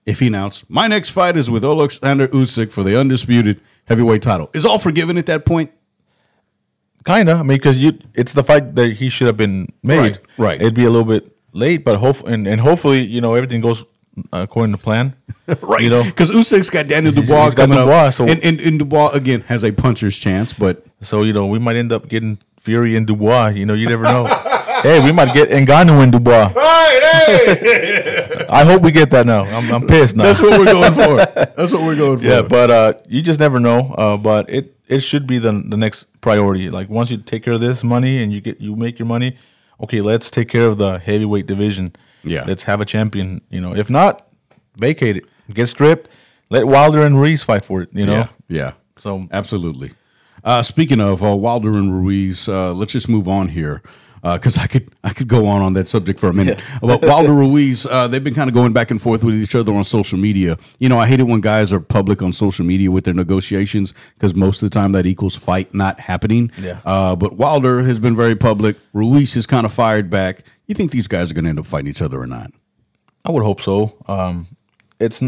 if he announced, my next fight is with Alexander Usyk for the undisputed heavyweight title? Is all forgiven at that point? Kind of. I mean, because you, it's the fight that he should have been made. Right, right. It'd be a little bit late, but hope, and, and hopefully, you know, everything goes according to plan. Right. You know, because Usyk's got Daniel Dubois he's got coming Dubois, up. So and, and, and Dubois, again, has a puncher's chance. But so, you know, we might end up getting Fury and Dubois. You know, you never know. Hey, we might get Ngannou and Dubois. Right, hey! I hope we get that now. I'm, I'm pissed now. That's what we're going for. That's what we're going for. Yeah, but uh, you just never know. Uh, but it, it should be the the next priority. Like, once you take care of this money and you get you make your money, okay, let's take care of the heavyweight division. Yeah. Let's have a champion. You know, if not, vacate it. Get stripped. Let Wilder and Ruiz fight for it, you know? Yeah, yeah. So absolutely. Uh, speaking of uh, Wilder and Ruiz, uh, let's just move on here. Because uh, I could I could go on on that subject for a minute. Yeah. About Wilder Ruiz, uh, they've been kind of going back and forth with each other on social media. You know, I hate it when guys are public on social media with their negotiations because most of the time that equals fight not happening. Yeah. Uh, but Wilder has been very public. Ruiz has kind of fired back. You think these guys are going to end up fighting each other or not? I would hope so. Um, it's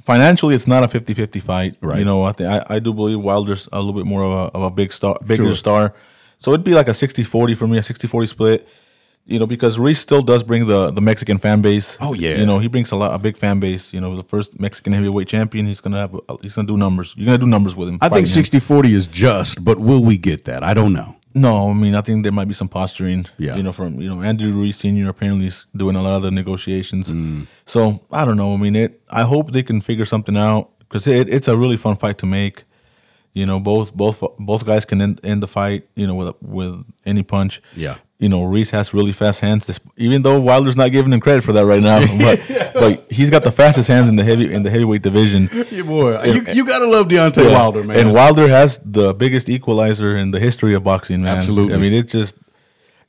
financially, it's not a fifty-fifty fight. Right. You know, I, th- I I do believe Wilder's a little bit more of a, of a big star, bigger sure. star. So it'd be like a sixty forty for me, a sixty forty split, you know, because Ruiz still does bring the, the Mexican fan base. Oh yeah, you know, he brings a lot, a big fan base. You know, the first Mexican heavyweight champion, he's gonna have, he's gonna do numbers. You're gonna do numbers with him. I think sixty forty is just, but will we get that? I don't know. No, I mean, I think there might be some posturing. Yeah. You know, from you know Andy Ruiz Junior apparently is doing a lot of the negotiations. Mm. So I don't know. I mean, it. I hope they can figure something out because it, it's a really fun fight to make. You know, both both both guys can end, end the fight. You know, with with any punch. Yeah. You know, Ruiz has really fast hands. Even though Wilder's not giving him credit for that right now, but, yeah. but he's got the fastest hands in the heavy in the heavyweight division. Yeah, boy, and, you you gotta love Deontay yeah. Wilder, man. And Wilder has the biggest equalizer in the history of boxing, man. Absolutely. I mean, it's just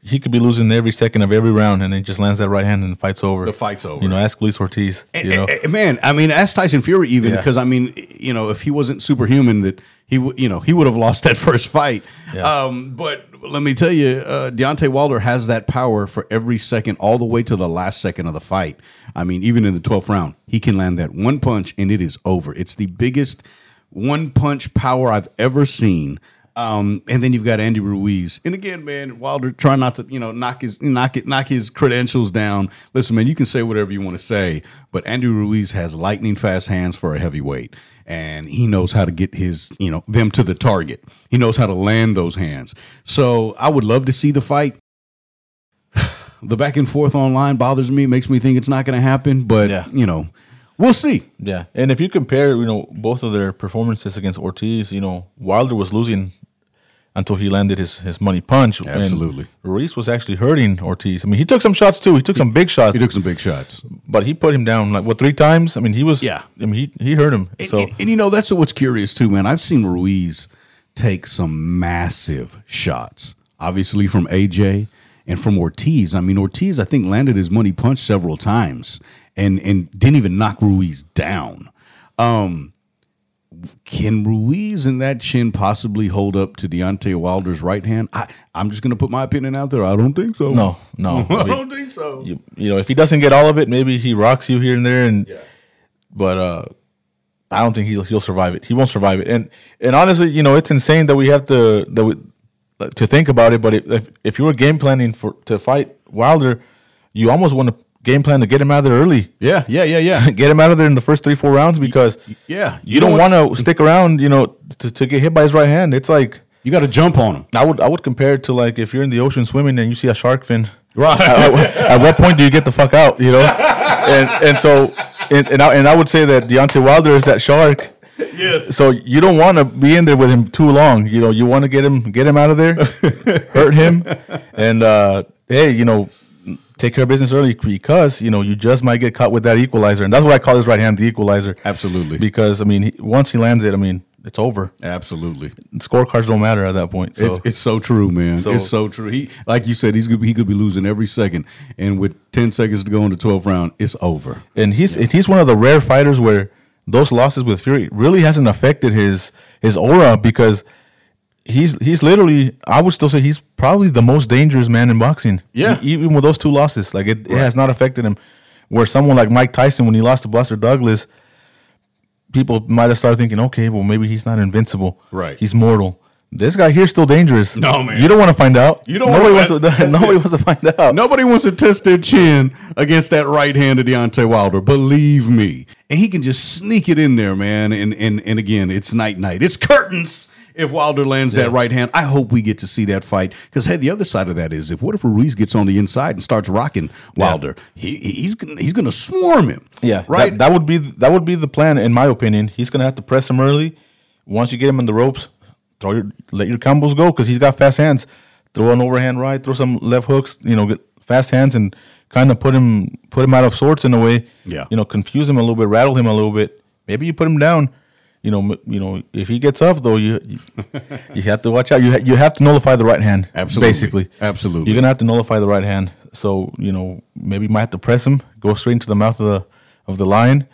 he could be losing every second of every round, and then just lands that right hand, and the fight's over. The fight's over. You know, ask Luis Ortiz. And, you know, and, man. I mean, ask Tyson Fury even because yeah. I mean, you know, if he wasn't superhuman, that he w- you know he would have lost that first fight. Yeah. Um, but let me tell you, uh, Deontay Wilder has that power for every second, all the way to the last second of the fight. I mean, even in the twelfth round, he can land that one punch, and it is over. It's the biggest one punch power I've ever seen. Um, and then you've got Andy Ruiz, and again, man, Wilder trying not to, you know, knock his knock it knock his credentials down. Listen, man, you can say whatever you want to say, but Andy Ruiz has lightning fast hands for a heavyweight, and he knows how to get his, you know, them to the target. He knows how to land those hands. So I would love to see the fight. The back and forth online bothers me, makes me think it's not going to happen, but yeah. you know, we'll see. Yeah, and if you compare, you know, both of their performances against Ortiz, you know, Wilder was losing until he landed his, his money punch. Absolutely. And Ruiz was actually hurting Ortiz. I mean, he took some shots too. He took he, some big shots. He took some big shots. But he put him down like what three times? I mean, he was. Yeah. I mean, he he hurt him. And, so and, and you know, that's what's curious too, man. I've seen Ruiz take some massive shots, obviously from A J and from Ortiz. I mean, Ortiz, I think, landed his money punch several times. And and didn't even knock Ruiz down. Um, can Ruiz and that chin possibly hold up to Deontay Wilder's right hand? I, I'm just going to put my opinion out there. I don't think so. No, no. I don't we, think so. You, you know, if he doesn't get all of it, maybe he rocks you here and there. And yeah. But uh, I don't think he'll, he'll survive it. He won't survive it. And and honestly, you know, it's insane that we have to that we, to think about it. But if, if you were game planning for to fight Wilder, you almost want to game plan to get him out of there early. Yeah, yeah, yeah, yeah. Get him out of there in the first three, four rounds because yeah, you, you don't, don't want to stick around, you know, to, to get hit by his right hand. It's like you got to jump on him. I would, I would compare it to like if you're in the ocean swimming and you see a shark fin. Right. At, at what point do you get the fuck out? You know, and and so and and I, and I would say that Deontay Wilder is that shark. Yes. So you don't want to be in there with him too long. You know, you want to get him, get him out of there, hurt him, and uh, hey, you know. Take care of business early because, you know, you just might get caught with that equalizer. And that's what I call his right hand, the equalizer. Absolutely. Because, I mean, he, once he lands it, I mean, it's over. Absolutely. Scorecards don't matter at that point. So. It's, it's so true, man. So, it's so true. He, like you said, he's gonna be, he could be losing every second. And with ten seconds to go in the twelfth round, it's over. And he's yeah. he's one of the rare fighters where those losses with Fury really hasn't affected his his aura because – He's he's literally, I would still say he's probably the most dangerous man in boxing. Yeah. He, even with those two losses. Like, it, right. it has not affected him. where someone like Mike Tyson, when he lost to Buster Douglas, people might have started thinking, okay, well, maybe he's not invincible. Right. He's mortal. This guy here is still dangerous. No, man. You don't want to find out. You don't nobody want to wants to, nobody wants to find out. Nobody wants to test their chin against that right hand of Deontay Wilder. Believe me. And he can just sneak it in there, man. And and and again, it's night night. It's curtains if Wilder lands yeah. that right hand. I hope we get to see that fight. Because, hey, the other side of that is, if what if Ruiz gets on the inside and starts rocking Wilder? Yeah. He he's he's gonna swarm him. Yeah. Right. That, that would be that would be the plan, in my opinion. He's gonna have to press him early. Once you get him in the ropes, throw your, let your combos go, because he's got fast hands. Throw an overhand right, throw some left hooks, you know, get fast hands and kind of put him put him out of sorts in a way. Yeah. You know, confuse him a little bit, rattle him a little bit. Maybe you put him down. You know, you know, if he gets up though, you you, you have to watch out. You ha- you have to nullify the right hand. Absolutely. Basically. Absolutely. You're gonna have to nullify the right hand. So, you know, maybe you might have to press him, go straight into the mouth of the of the lion.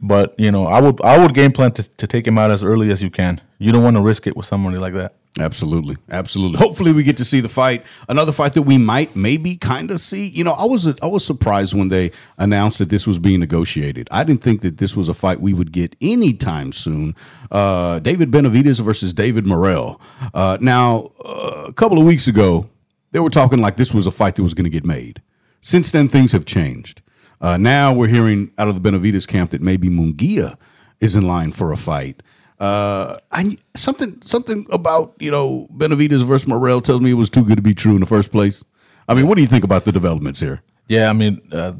But, you know, I would I would game plan to, to take him out as early as you can. You don't want to risk it with somebody like that. Absolutely. Absolutely. Hopefully we get to see the fight. Another fight that we might maybe kind of see. You know, I was I was surprised when they announced that this was being negotiated. I didn't think that this was a fight we would get anytime soon. Uh, David Benavidez versus David Morrell. Uh, now, uh, a couple of weeks ago, they were talking like this was a fight that was going to get made. Since then, things have changed. Uh, now we're hearing out of the Benavidez camp that maybe Munguia is in line for a fight. Uh, I something something about, you know, Benavidez versus Morrell tells me it was too good to be true in the first place. I mean, what do you think about the developments here? Yeah, I mean, uh,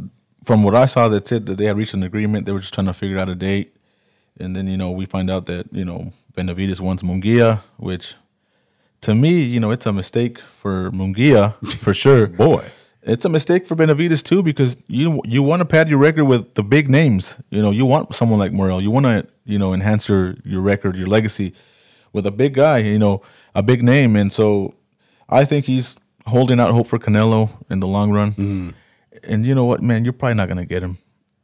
from what I saw, that's it, that they had reached an agreement. They were just trying to figure out a date. And then, you know, we find out that, you know, Benavidez wants Munguia, which to me, you know, it's a mistake for Munguia, for sure. Boy. It's a mistake for Benavidez too, because you you want to pad your record with the big names. You know, you want someone like Morrell. You want to, you know, enhance your, your record, your legacy with a big guy, you know, a big name. And so I think he's holding out hope for Canelo in the long run. Mm. And you know what, man, you're probably not going to get him.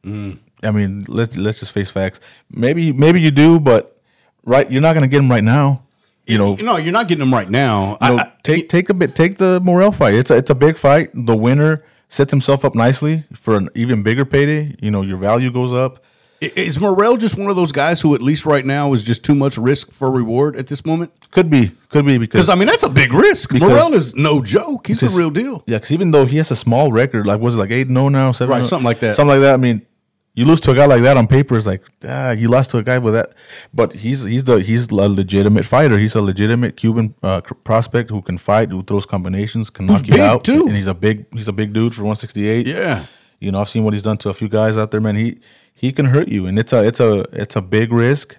Mm. I mean, let's let's just face facts. Maybe maybe you do, but right, you're not going to get him right now. You know, no, you're not getting him right now. You know, I, I, take take a bit, take the Morrell fight. It's a, it's a big fight. The winner sets himself up nicely for an even bigger payday. You know, your value goes up. Is Morrell just one of those guys who, at least right now, is just too much risk for reward at this moment? Could be, could be because I mean that's a big risk. Because, Morrell is no joke. He's the real deal. Yeah, because even though he has a small record, like was it like eight and zero now, seven, right, something like that, something like that. I mean, you lose to a guy like that on paper, it's like, ah, you lost to a guy with that. But he's he's the he's a legitimate fighter. He's a legitimate Cuban uh, prospect who can fight, who throws combinations, can knock you out. Too. And he's a big he's a big dude for one sixty-eight. Yeah, you know, I've seen what he's done to a few guys out there, man. He he can hurt you, and it's a it's a it's a big risk.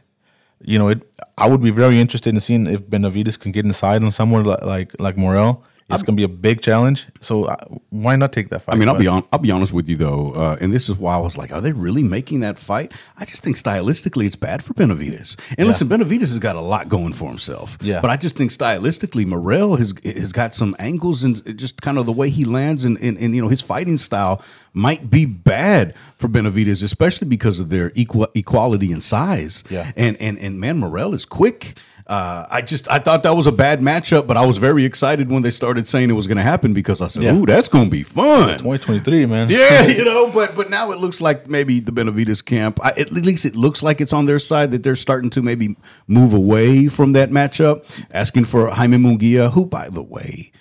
You know, it. I would be very interested in seeing if Benavidez can get inside on someone like like, like Morrell. It's going to be a big challenge, so I, why not take that fight? I mean, I'll be on, I'll be honest with you, though, uh, and this is why I was like, are they really making that fight? I just think stylistically it's bad for Benavidez. And yeah. listen, Benavidez has got a lot going for himself, yeah. but I just think stylistically Morrell has has got some angles and just kind of the way he lands and, and, and you know his fighting style might be bad for Benavidez, especially because of their equal, equality in size. Yeah. And, and, and, man, Morrell is quick. Uh, I just I thought that was a bad matchup, but I was very excited when they started saying it was going to happen because I said, yeah. "Ooh, that's going to be fun." twenty twenty-three, man. Yeah, you know, but but now it looks like maybe the Benavidez camp. I, at least it looks like it's on their side that they're starting to maybe move away from that matchup, asking for Jaime Munguia, who, by the way,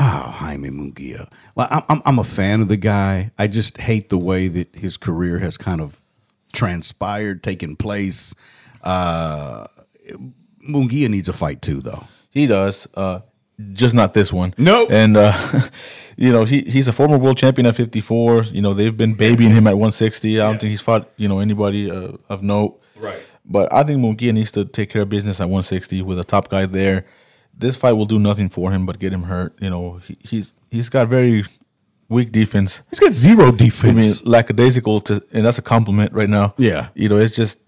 oh, Jaime Munguia. Like, I'm I'm a fan of the guy. I just hate the way that his career has kind of transpired, taken place. Uh, Munguia needs a fight too, though. He does, uh, just not this one. Nope. And uh, you know, he he's a former world champion at fifty-four. You know, they've been babying him at one sixty. Yeah. I don't think he's fought, you know, anybody uh, of note. Right. But I think Munguia needs to take care of business at one sixty with a top guy there. This fight will do nothing for him but get him hurt. You know, he, he's he's got very weak defense. He's got zero defense. I mean, lackadaisical, to, and that's a compliment right now. Yeah. You know, it's just.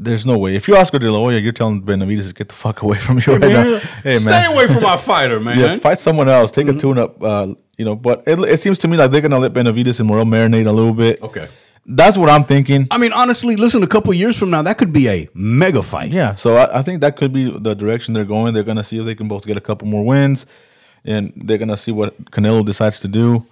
There's no way. If you're Oscar De La Hoya, you're telling Benavidez to get the fuck away from you right hey, now. Hey, stay man. away from my fighter, man. Yeah, fight someone else. Take mm-hmm. a tune-up. Uh, you know, but it, it seems to me like they're gonna let Benavidez and Morrell marinate a little bit. Okay, that's what I'm thinking. I mean, honestly, listen. A couple of years from now, that could be a mega fight. Yeah. So I, I think that could be the direction they're going. They're gonna see if they can both get a couple more wins, and they're gonna see what Canelo decides to do.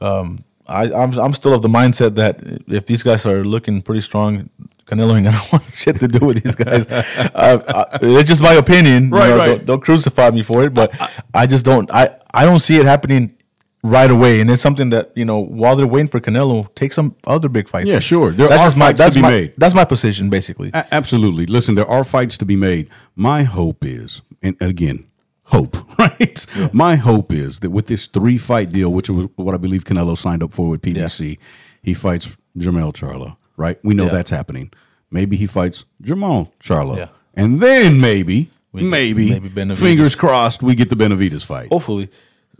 Um, I, I'm I'm still of the mindset that if these guys are looking pretty strong, Canelo ain't gonna want shit to do with these guys. uh, I, it's just my opinion. Right, you know, right. Don't, don't crucify me for it, but I, I just don't. I, I don't see it happening right away, and it's something that, you know, while they're waiting for Canelo, take some other big fights. Yeah, sure. There that's are fights my, that's to be my, made. That's my position, basically. A- absolutely. Listen, there are fights to be made. My hope is, and again, hope, right? Yeah. My hope is that with this three-fight deal, which was what I believe Canelo signed up for with P B C, yeah. he fights Jermell Charlo, right? We know yeah. that's happening. Maybe he fights Jamal Charlo. Yeah. And then maybe, we, maybe, maybe fingers crossed, we get the Benavidez fight. Hopefully.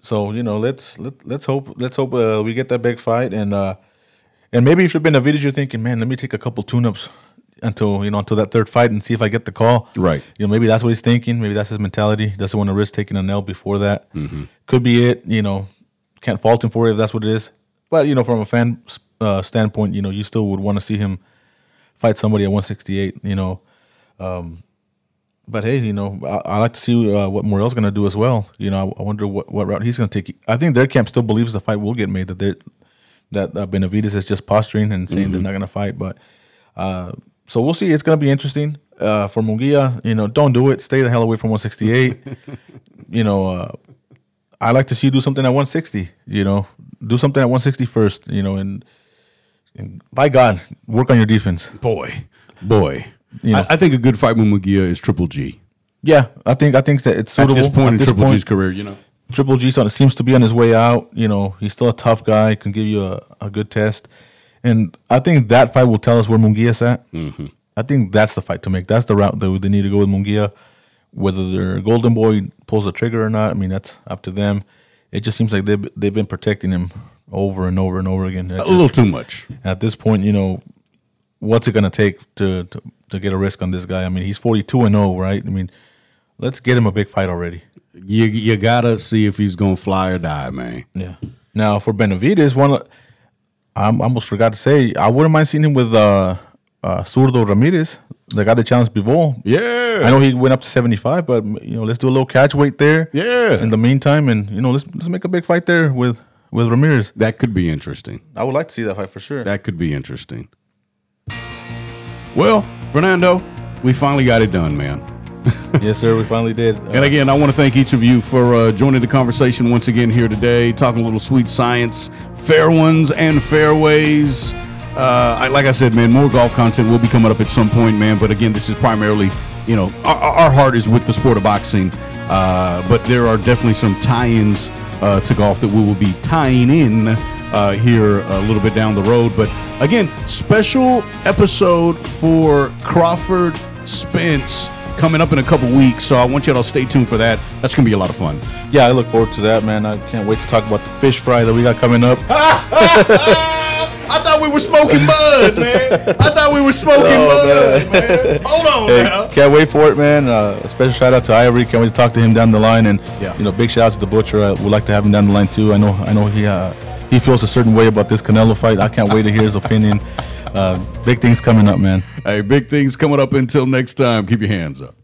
So, you know, let's let, let's hope let's hope uh, we get that big fight. And uh, and maybe if you're Benavidez, you're thinking, man, let me take a couple tune-ups until, you know, until that third fight and see if I get the call. Right. You know, maybe that's what he's thinking. Maybe that's his mentality. Doesn't want to risk taking an L before that. Mm-hmm. Could be it. You know, can't fault him for it if that's what it is. But, you know, from a fan uh, standpoint, you know, you still would want to see him fight somebody at one sixty-eight, you know. Um, but, hey, you know, I, I like to see uh, what Morrell's going to do as well. You know, I, I wonder what, what route he's going to take. I think their camp still believes the fight will get made, that they're, that uh, Benavidez is just posturing and saying mm-hmm. they're not going to fight. But uh, so we'll see. It's going to be interesting uh, for Munguia. You know, don't do it. Stay the hell away from one sixty-eight. You know, uh, I like to see you do something at one sixty, you know. Do something at one sixty first, you know, and, and by God, work on your defense. Boy, boy. You know, I, I think a good fight with Munguia is Triple G. Yeah, I think I think that it's suitable. At this point at in this Triple point, G's career, you know. Triple G seems to be on his way out. You know, he's still a tough guy. Can give you a, a good test. And I think that fight will tell us where Munguia's at. Mm-hmm. I think that's the fight to make. That's the route that they need to go with Munguia. Whether their golden boy pulls the trigger or not, I mean, that's up to them. It just seems like they've, they've been protecting him over and over and over again. That a just, little too much. At this point, you know, what's it going to take to, to to get a risk on this guy? I mean, he's forty-two and oh, right? I mean, let's get him a big fight already. You you got to see if he's going to fly or die, man. Yeah. Now, for Benavidez, one, I almost forgot to say, I wouldn't mind seeing him with uh, uh, Zurdo Ramirez, the guy that challenged Bivol. Yeah. I know he went up to seventy-five, but, you know, let's do a little catch weight there. Yeah. In the meantime, and, you know, let's let's make a big fight there with, with Ramirez. That could be interesting. I would like to see that fight for sure. That could be interesting. Well, Fernando, we finally got it done, man. Yes, sir, we finally did. Uh, and again, I want to thank each of you for uh, joining the conversation once again here today, talking a little sweet science, fair ones and fairways. Uh, I, like I said, man, more golf content will be coming up at some point, man. But again, this is primarily, you know, our, our heart is with the sport of boxing. Uh, but there are definitely some tie-ins uh, to golf that we will be tying in uh, here a little bit down the road. But again, special episode for Crawford Spence coming up in a couple weeks. So I want you all to stay tuned for that. That's going to be a lot of fun. Yeah, I look forward to that, man. I can't wait to talk about the fish fry that we got coming up. I thought we were smoking bud, man. I thought we were smoking oh, bud, man. man. Hold on hey, now. Can't wait for it, man. Uh, a special shout out to Ivory. Can't wait to talk to him down the line. And, yeah. you know, big shout out to the Butcher. I would like to have him down the line, too. I know I know he uh, he feels a certain way about this Canelo fight. I can't wait to hear his opinion. Uh, big things coming up, man. Hey, big things coming up. Until next time, keep your hands up.